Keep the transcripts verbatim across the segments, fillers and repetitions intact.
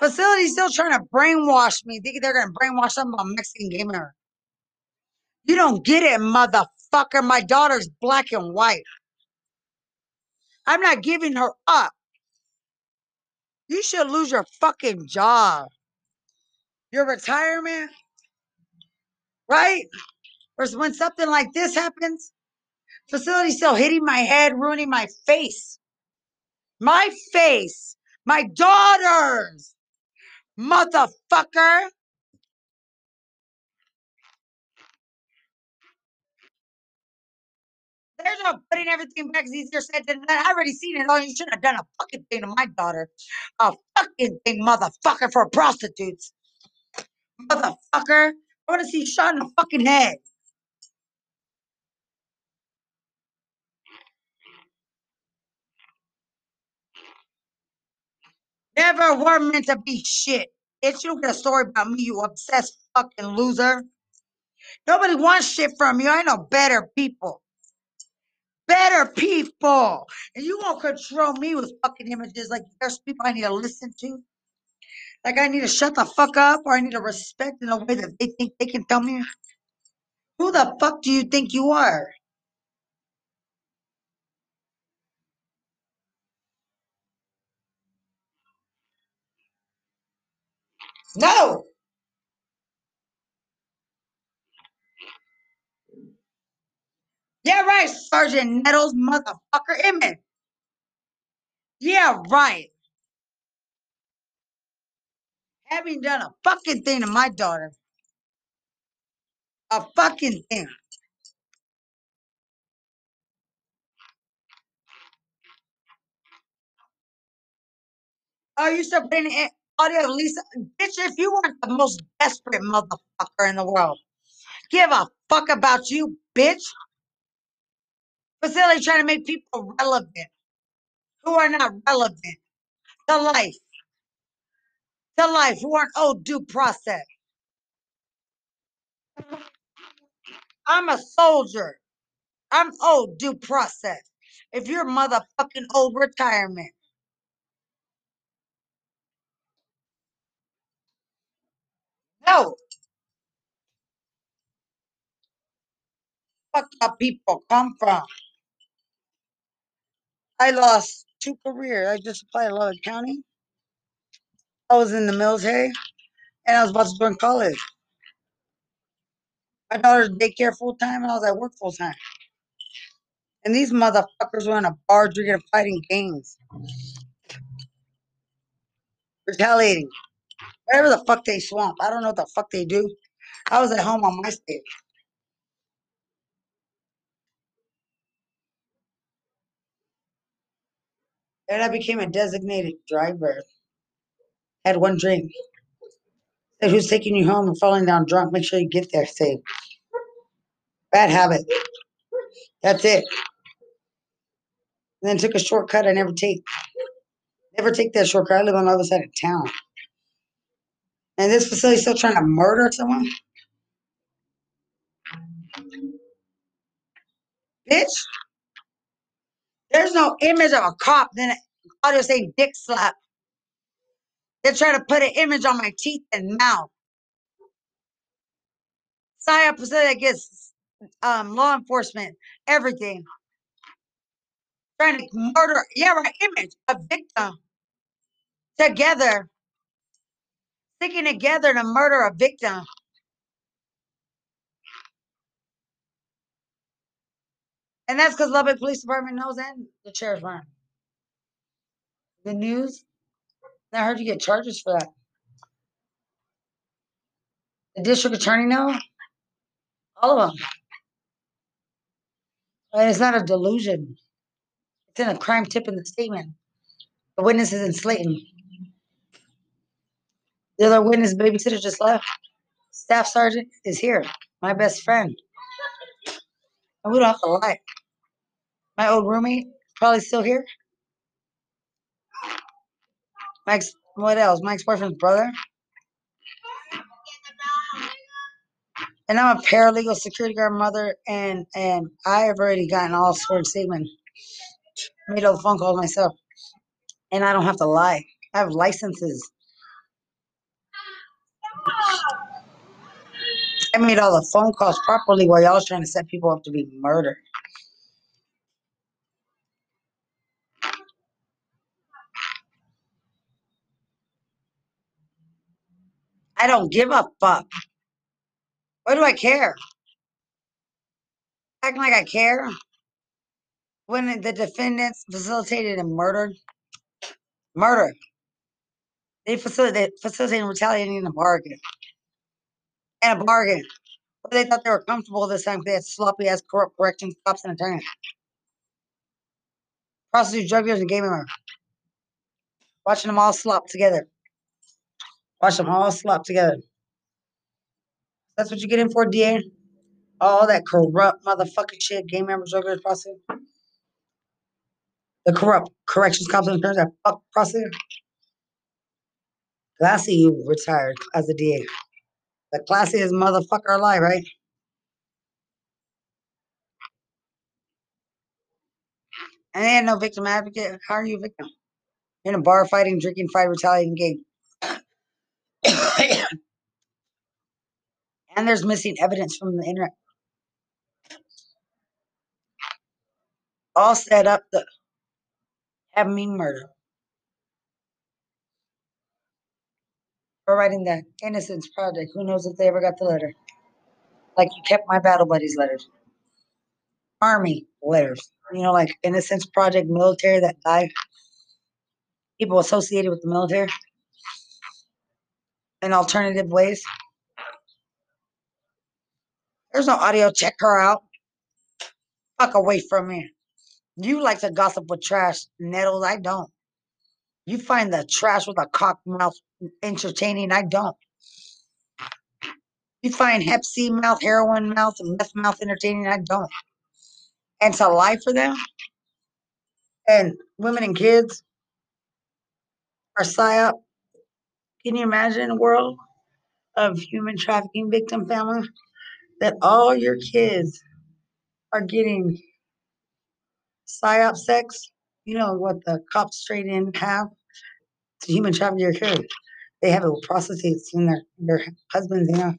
Facility's still trying to brainwash me, thinking they're going to brainwash something about Mexican gamer. You don't get it, motherfucker. My daughter's black and white. I'm not giving her up. You should lose your fucking job. Your retirement, right? Or when something like this happens, facility's still hitting my head, ruining my face. My face. My daughters. Motherfucker. There's no putting everything back. It's easier said than done. I've already seen it all. You shouldn't have done a fucking thing to my daughter. A fucking thing, motherfucker, for prostitutes. Motherfucker. I want to see shot in the fucking head. Never were meant to be shit. If you don't get a story about me, you obsessed fucking loser. Nobody wants shit from you. I know better people. Better people. And you won't control me with fucking images like there's people I need to listen to. Like I need to shut the fuck up or I need to respect in a way that they think they can tell me. Who the fuck do you think you are? No. Yeah, right, Sergeant Nettles, motherfucker, Emmett. Yeah, right. Having done a fucking thing to my daughter. A fucking thing. Oh, you still putting in audio of Lisa? Bitch, if you weren't the most desperate motherfucker in the world, give a fuck about you, bitch. Facility trying to make people relevant who are not relevant to life. To life, who aren't old due process. I'm a soldier. I'm old due process. If you're motherfucking old retirement. No. Fuck up people come from. I lost two careers. I just applied to Lubbock County. I was in the military, and I was about to go in college. My daughter's daycare full-time, and I was at work full-time. And these motherfuckers were in a bar drinking and fighting games. Retaliating. Whatever the fuck they swamp. I don't know what the fuck they do. I was at home on my stage. And I became a designated driver. Had one drink. Said, who's taking you home and falling down drunk? Make sure you get there safe. Bad habit. That's it. And then took a shortcut I never take. Never take that shortcut. I live on the other side of town. And this facility's still trying to murder someone? Bitch. There's no image of a cop. Then I'll just say dick slap. They're trying to put an image on my teeth and mouth. Psyop facility against um, law enforcement, everything. Trying to murder, yeah, right, image, a victim. Together. Sticking together to murder a victim. And that's because Lubbock Police Department knows and the sheriff's department. The news, I heard you get charges for that. The district attorney now, all of them. And it's not a delusion. It's in a crime tip in the statement. The witness is in Slayton. The other witness babysitter just left. Staff sergeant is here, my best friend. And we don't have to lie. My old roommate, probably still here. Mike's, what else? Mike's boyfriend's brother. And I'm a paralegal security guard mother, and, and I have already gotten all sworn statement. Made all the phone calls myself. And I don't have to lie. I have licenses. I made all the phone calls properly while y'all was trying to set people up to be murdered. I don't give a fuck. Why do I care? Acting like I care when the defendants facilitated and murdered. Murder. They facilitated, facilitated retaliating in a bargain. And a bargain. But they thought they were comfortable this time because they had sloppy ass corrupt corrections, cops, and attorneys. Prostitutes, drug dealers, and game members. Watching them all slop together. Watch them all slop together. That's what you get in for, D A? All that corrupt motherfucking shit, game members, drug dealers, prostitutes. The corrupt corrections, cops, and attorneys that fuck prostitutes. Classy, you retired as a D A. The classiest motherfucker alive, right? And they had no victim advocate. How are you a victim? You're in a bar fighting, drinking, fight, retaliating game. And there's missing evidence from the internet. All set up to have mean murder. For writing the Innocence Project. Who knows if they ever got the letter? Like, you kept my battle buddies' letters. Army letters. You know, like Innocence Project, military that died. People associated with the military. In alternative ways. There's no audio. Check her out. Fuck away from me. You like to gossip with trash, nettles. I don't. You find the trash with a cock mouth entertaining. I don't. You find Hep C mouth, heroin mouth, and meth mouth entertaining. I don't. And to lie for them. And women and kids are psyop. Can you imagine a world of human trafficking victim families that all your kids are getting psyop sex? You know what the cops straight in have to human trafficking your kids. They have it with prostitutes and their, their husbands, you know.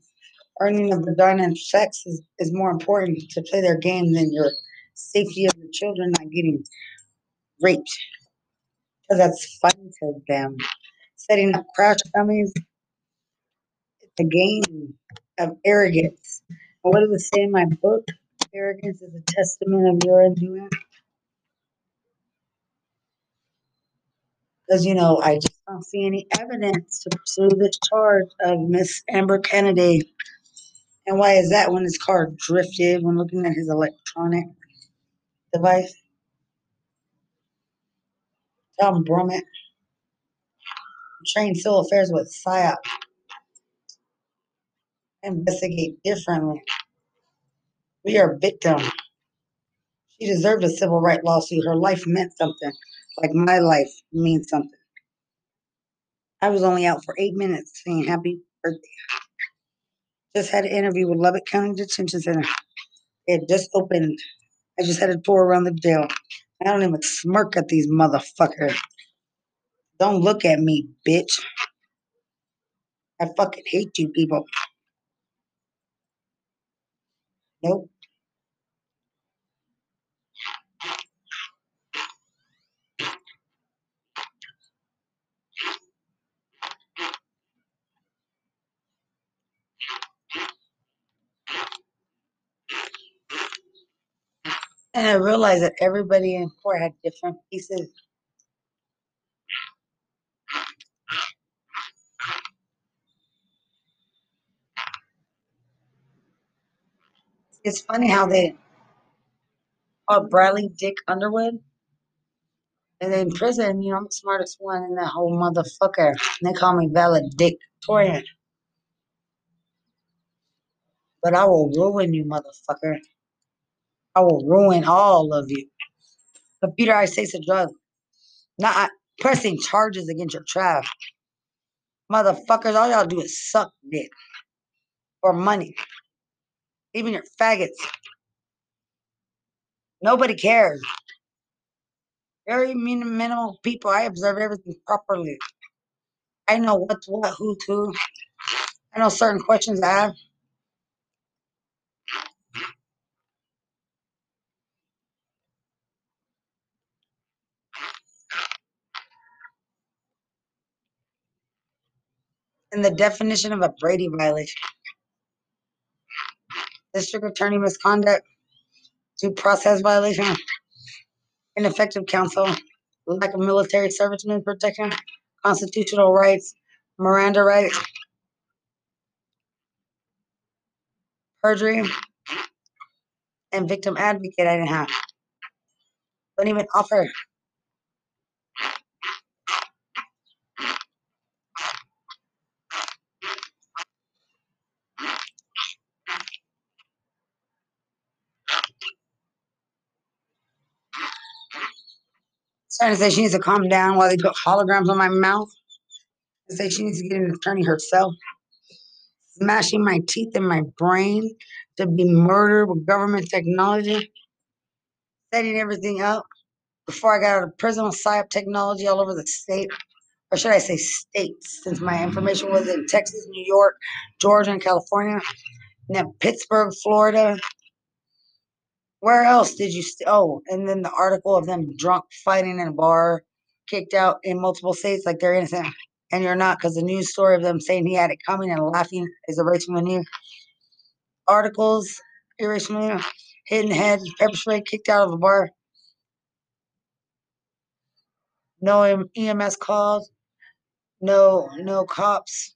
Earning of the vagina sex is, is more important to play their game than your safety of your children not getting raped. Because that's fun to them. Setting up crash dummies. It's a game of arrogance. What does it say in my book? Arrogance is a testament of your undoing. Because, you know, I just don't see any evidence to pursue this charge of Miss Amber Kennedy. And why is that when his car drifted when looking at his electronic device? Tom Brummett. Train civil affairs with psyop. Investigate differently. We are a victim. She deserved a civil rights lawsuit. Her life meant something. Like my life means something. I was only out for eight minutes saying happy birthday. Just had an interview with Lubbock County Detention Center. It just opened. I just had a tour around the jail. I don't even smirk at these motherfuckers. Don't look at me, bitch. I fucking hate you people. Nope. And I realized that everybody in court had different pieces. It's funny how they called Bradley Dick Underwood. And in prison, you know, I'm the smartest one in that whole motherfucker. And they call me valedictorian. But I will ruin you, motherfucker. I will ruin all of you. Computer I say it's a drug. Not pressing charges against your tribe. Motherfuckers, all y'all do is suck dick. For money. Even your faggots. Nobody cares. Very minimal people. I observe everything properly. I know what's what, who's who. I know certain questions I have. in the definition of a Brady violation. District attorney misconduct, due process violation, ineffective counsel, lack of military servicemen protection, constitutional rights, Miranda rights, perjury, and victim advocate I didn't have. Don't even offer. Starting to say she needs to calm down while they put holograms on my mouth. I say she needs to get an attorney herself. Smashing my teeth in my brain to be murdered with government technology. Setting everything up before I got out of prison with PSYOP technology all over the state. Or should I say states, since my information was in Texas, New York, Georgia, and California. And then Pittsburgh, Florida. Where else did you... St oh, and then the article of them drunk fighting in a bar, kicked out in multiple states like they're innocent. And you're not, because the news story of them saying he had it coming and laughing is a racial maneuver. Articles, irrational maneuver, hit in the head, pepper spray, kicked out of a bar. No E M S called. No, no cops.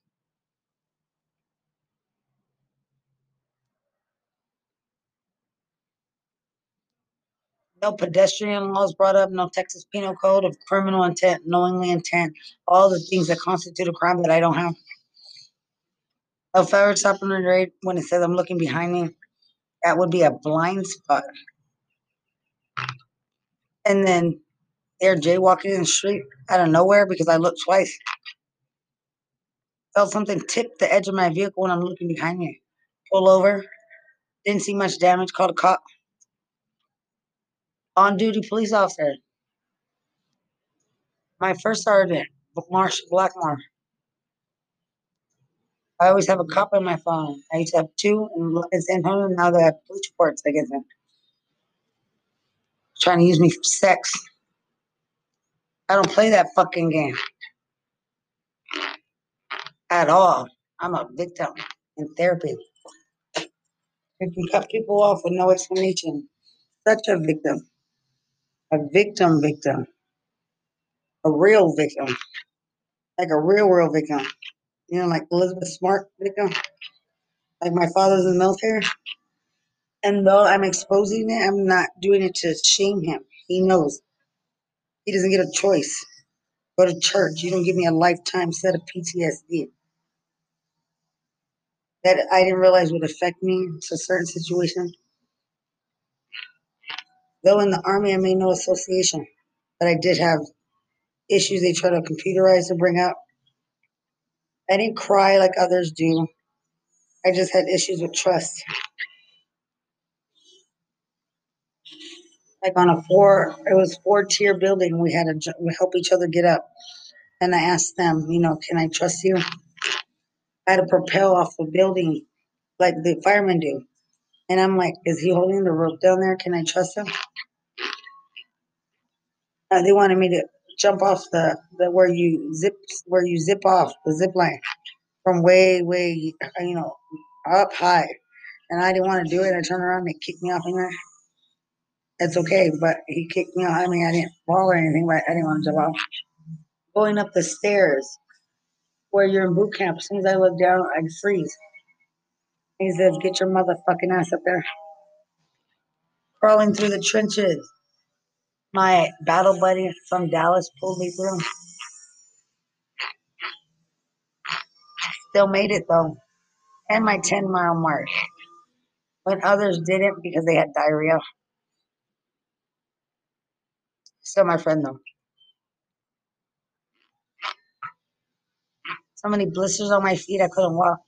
No pedestrian laws brought up, no Texas Penal Code of criminal intent, knowingly intent, all the things that constitute a crime that I don't have. If I were stopping and raid when it says I'm looking behind me, that would be a blind spot. And then they're jaywalking in the street out of nowhere because I looked twice. Felt something tip the edge of my vehicle when I'm looking behind me. Pull over, didn't see much damage, called a cop. On-duty police officer, my first sergeant, Marshall Blackmore. I always have a cop on my phone. I used to have two in San Antonio, now they have police reports against them. Trying to use me for sex. I don't play that fucking game. At all. I'm a victim in therapy. You can cut people off with no explanation. Such a victim, a victim victim, a real victim, like a real world victim. You know, like Elizabeth Smart victim, like my father's in the military. And though I'm exposing it, I'm not doing it to shame him. He knows. He doesn't get a choice. Go to church. You don't give me a lifetime set of P T S D. That I didn't realize would affect me to certain situations. Though in the Army, I made no association, but I did have issues they try to computerize to bring up. I didn't cry like others do. I just had issues with trust. Like on a four, it was four-tier building. We had to we help each other get up. And I asked them, you know, can I trust you? I had to propel off the building like the firemen do. And I'm like, is he holding the rope down there? Can I trust him? Uh, they wanted me to jump off the, the where you zip where you zip off the zip line from way way you know up high, and I didn't want to do it. I turned around and they kicked me off in there. That's okay, but he kicked me off. I mean, I didn't fall or anything, but I didn't want to jump off. Going up the stairs where you're in boot camp. As soon as I look down, I freeze. He says, get your motherfucking ass up there. Crawling through the trenches. My battle buddy from Dallas pulled me through. Still made it, though. And my ten-mile march. When others didn't because they had diarrhea. Still my friend, though. So many blisters on my feet, I couldn't walk.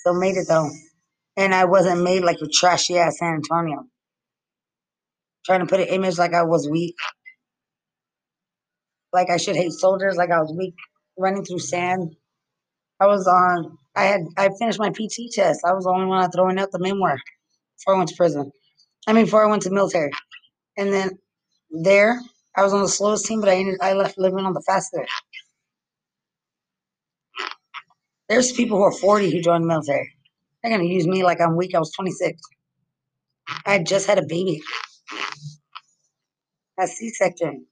Still made it though. And I wasn't made like a trashy ass San Antonio. Trying to put an image like I was weak. Like I should hate soldiers, like I was weak. Running through sand. I was on, I had, I finished my P T test. I was the only one out throwing out the memoir before I went to prison. I mean, before I went to military. And then there, I was on the slowest team, but I ended, I left living on the fastest. There's people who are forty who join the military. They're going to use me like I'm weak. I was twenty-six. I just had a baby. A C-section.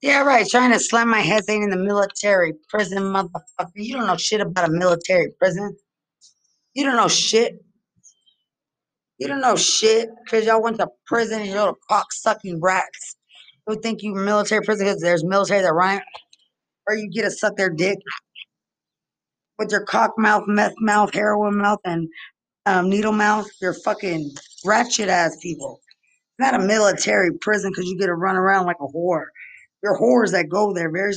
Yeah, right. Trying to slam my head saying in the military prison, motherfucker. You don't know shit about a military prison. You don't know shit. You don't know shit because y'all went to prison and you little cock-sucking brats who think you military prison because there's military that rhyme, or you get to suck their dick with your cock mouth, meth mouth, heroin mouth, and um, needle mouth. You're fucking ratchet-ass people. It's not a military prison because you get to run around like a whore. You're whores that go there. Very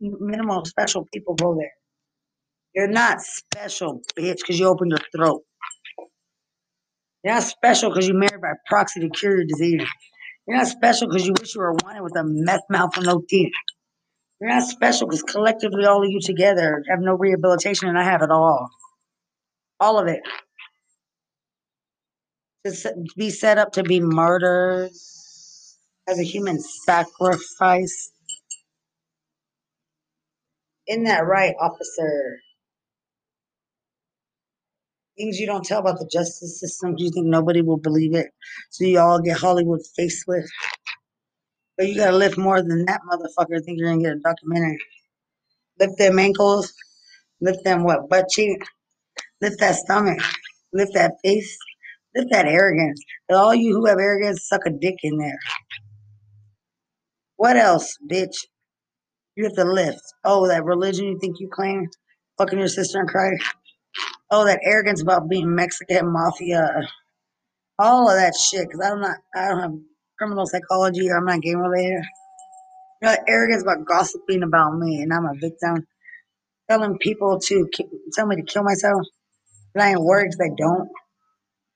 minimal special people go there. You're not special, bitch, because you opened your throat. You're not special because you married by proxy to cure your disease. You're not special because you wish you were wanted with a meth mouth and no teeth. You're not special because collectively all of you together have no rehabilitation, and I have it all. All of it. To be set up to be murdered as a human sacrifice. Isn't that right, officer? Things you don't tell about the justice system, do you think nobody will believe it? So you all get Hollywood facelift. But you gotta lift more than that, motherfucker. I think you're gonna get a documentary. Lift them ankles. Lift them what? Butt cheek. Lift that stomach. Lift that face. Lift that arrogance. And all you who have arrogance, suck a dick in there. What else, bitch? You have to lift. Oh, that religion you think you claim? Fucking your sister in Christ? Oh, that arrogance about being Mexican mafia. All of that shit, because I'm not, I don't have criminal psychology or I'm not game related. You know, that arrogance about gossiping about me and I'm a victim. Telling people to, tell me to kill myself, but I ain't worried because I don't.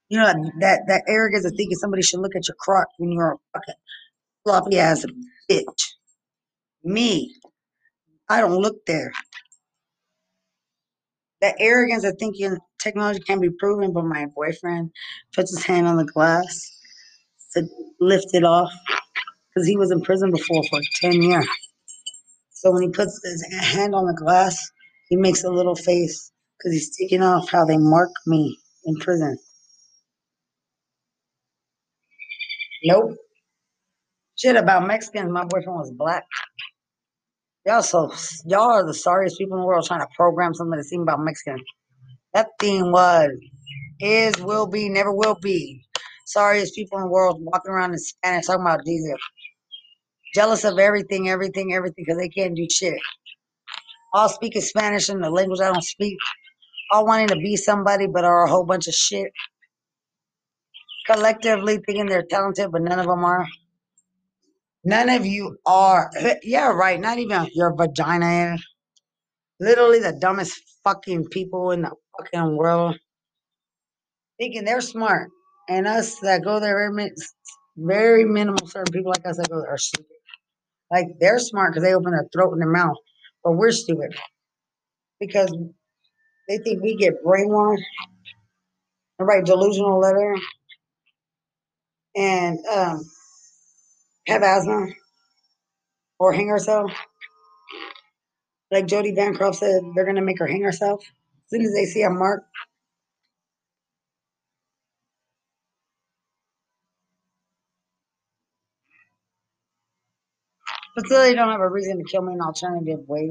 You know, that, that arrogance of thinking somebody should look at your crotch when you're a fucking floppy ass bitch. Me, I don't look there. The arrogance of thinking technology can be proven, but my boyfriend puts his hand on the glass to lift it off because he was in prison before for ten years. So when he puts his hand on the glass, he makes a little face because he's taking off how they mark me in prison. Nope. Shit about Mexicans, my boyfriend was black. Y'all so y'all are the sorriest people in the world trying to program something to seem about Mexicans. That theme was, is, will be, never will be. Sorriest people in the world walking around in Spanish talking about Jesus. Jealous of everything, everything, everything, because they can't do shit. All speaking Spanish in the language I don't speak. All wanting to be somebody, but are a whole bunch of shit. Collectively thinking they're talented, but none of them are. None of you are. Yeah, right. Not even your vagina is. Literally the dumbest fucking people in the fucking world. Thinking they're smart. And us that go there, very, min very minimal certain people like us that go there are stupid. Like, they're smart because they open their throat and their mouth. But we're stupid. Because they think we get brainwashed. They write delusional letter. And, um... have asthma or hang herself. Like Jodie Bancroft said, they're going to make her hang herself as soon as they see a mark. But still, they don't have a reason to kill me in an alternative way.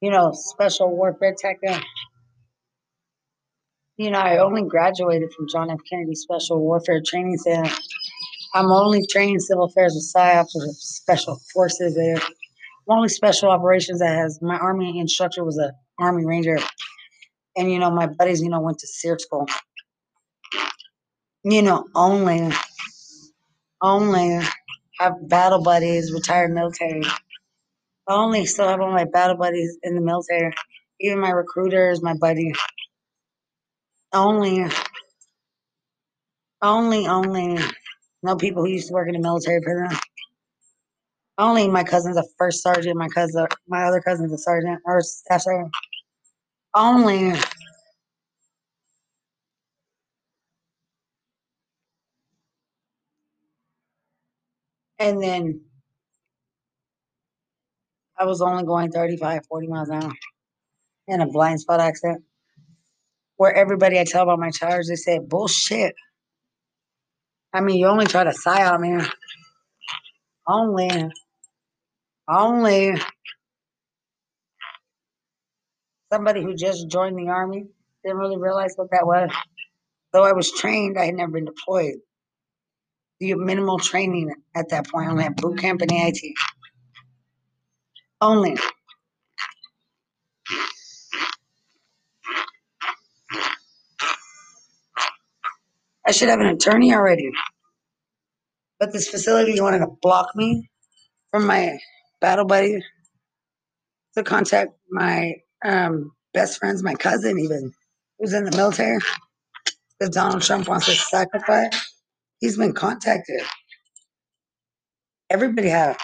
You know, special warfare tactic. You know, I only graduated from John F. Kennedy Special Warfare Training Center. I'm only training civil affairs with PSYOPs with special forces. There, the only special operations that has my army instructor was a army ranger, and you know my buddies, you know, went to SEER school. You know, only, only have battle buddies, retired military. I only still have all my battle buddies in the military. Even my recruiters, my buddy. Only, only, only. No people who used to work in the military prison. Only my cousin's a first sergeant. My cousin, my other cousin's a sergeant or staff sergeant. only and then I was only going thirty-five, forty miles an hour in a blind spot accident where everybody I tell about my tires, they said, bullshit. I mean, you only try to psyop me. Only. Only. Somebody who just joined the Army didn't really realize what that was. Though I was trained, I had never been deployed. You have minimal training at that point. I only had boot camp and A I T. Only. I should have an attorney already. But this facility wanted to block me from my battle buddy to contact my um, best friends, my cousin even, who's in the military. Because Donald Trump wants to sacrifice. He's been contacted. Everybody have.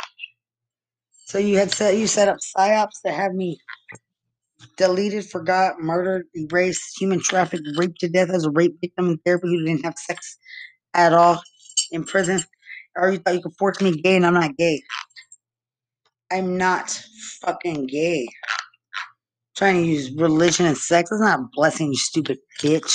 So you had set you set up psyops to have me deleted, forgot, murdered, erased, human trafficked, raped to death as a rape victim in therapy who didn't have sex at all in prison. Or you thought you could force me gay, and I'm not gay. I'm not fucking gay. I'm trying to use religion and sex. That's not a blessing, you stupid bitch.